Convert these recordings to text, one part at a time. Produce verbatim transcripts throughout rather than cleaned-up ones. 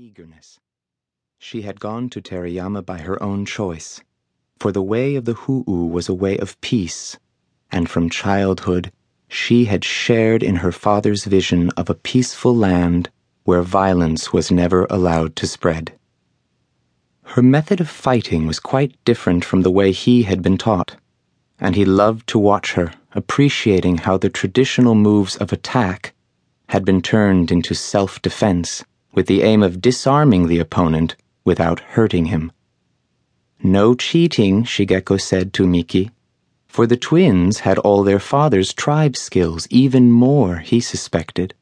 eagerness. She had gone to Teriyama by her own choice, for the way of the Hu'u was a way of peace, and from childhood she had shared in her father's vision of a peaceful land where violence was never allowed to spread. Her method of fighting was quite different from the way he had been taught, and he loved to watch her, appreciating how the traditional moves of attack had been turned into self-defense with the aim of disarming the opponent without hurting him. No cheating, Shigeko said to Miki, for the twins had all their father's tribe skills, even more, he suspected.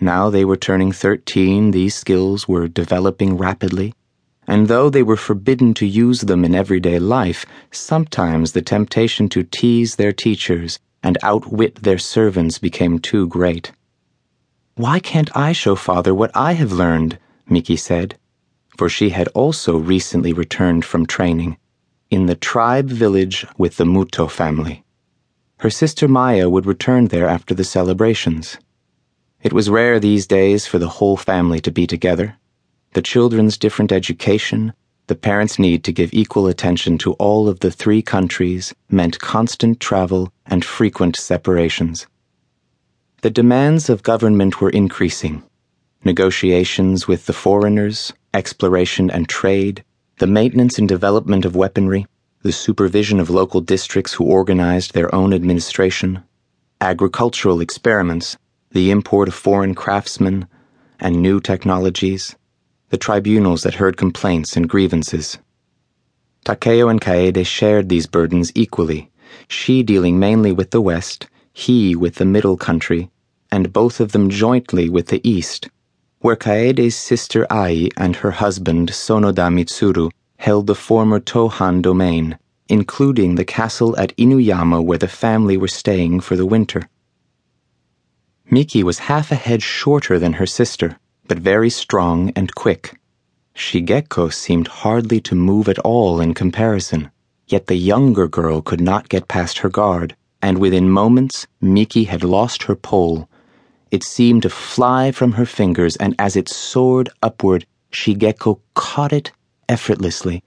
Now they were turning thirteen, these skills were developing rapidly, and though they were forbidden to use them in everyday life, sometimes the temptation to tease their teachers and outwit their servants became too great. "Why can't I show father what I have learned?" Miki said, for she had also recently returned from training, in the tribe village with the Muto family. Her sister Maya would return there after the celebrations. It was rare these days for the whole family to be together. The children's different education, the parents' need to give equal attention to all of the three countries, meant constant travel and frequent separations. The demands of government were increasing. Negotiations with the foreigners, exploration and trade, the maintenance and development of weaponry, the supervision of local districts who organized their own administration, agricultural experiments, the import of foreign craftsmen and new technologies, the tribunals that heard complaints and grievances. Takeo and Kaede shared these burdens equally, she dealing mainly with the West, he with the Middle Country, and both of them jointly with the East, where Kaede's sister Ai and her husband Sonoda Mitsuru held the former Tohan domain, including the castle at Inuyama where the family were staying for the winter. Miki was half a head shorter than her sister, but very strong and quick. Shigeko seemed hardly to move at all in comparison, yet the younger girl could not get past her guard, and within moments Miki had lost her pole. It seemed to fly from her fingers, and as it soared upward, Shigeko caught it effortlessly.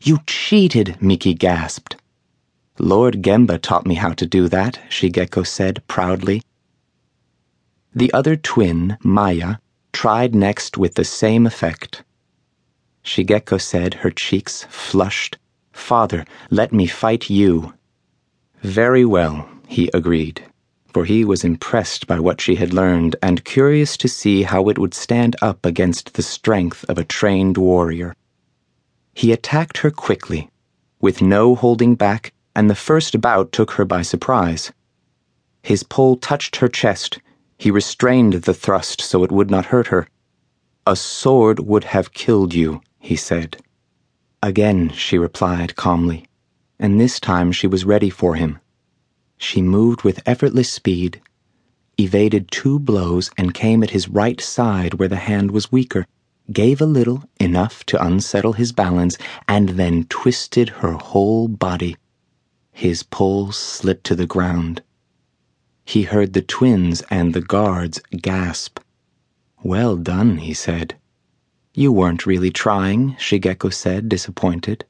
"You cheated," Miki gasped. "Lord Gemba taught me how to do that," Shigeko said proudly. The other twin, Maya, tried next with the same effect. Shigeko said, her cheeks flushed, "Father, let me fight you." "Very well," he agreed, for he was impressed by what she had learned and curious to see how it would stand up against the strength of a trained warrior. He attacked her quickly, with no holding back, and the first bout took her by surprise. His pole touched her chest. He restrained the thrust so it would not hurt her. "A sword would have killed you," he said. "Again," she replied calmly, and this time she was ready for him. She moved with effortless speed, evaded two blows and came at his right side where the hand was weaker, gave a little, enough to unsettle his balance, and then twisted her whole body. His pole slipped to the ground. He heard the twins and the guards gasp. "Well done," he said. "You weren't really trying," Shigeko said, disappointed.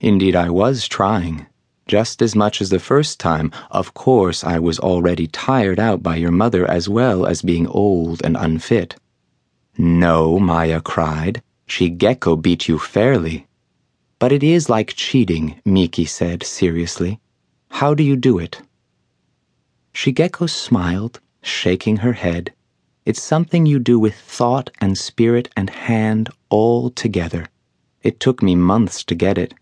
"Indeed I was trying. Just as much as the first time. Of course I was already tired out by your mother as well as being old and unfit." "No," Maya cried. "Shigeko beat you fairly." "But it is like cheating," Miki said seriously. "How do you do it?" Shigeko smiled, shaking her head. "It's something you do with thought and spirit and hand all together. It took me months to get it.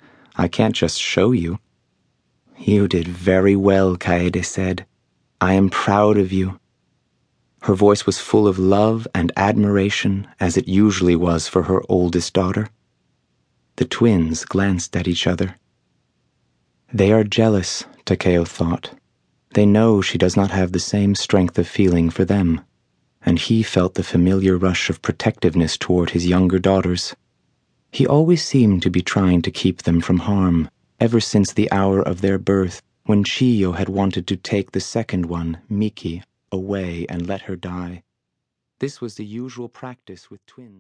I can't just show you." "You did very well," Kaede said. "I am proud of you." Her voice was full of love and admiration, as it usually was for her oldest daughter. The twins glanced at each other. "They are jealous," Takeo thought. "They know she does not have the same strength of feeling for them," and he felt the familiar rush of protectiveness toward his younger daughters. He always seemed to be trying to keep them from harm, ever since the hour of their birth, when Chiyo had wanted to take the second one, Miki, away and let her die. This was the usual practice with twins.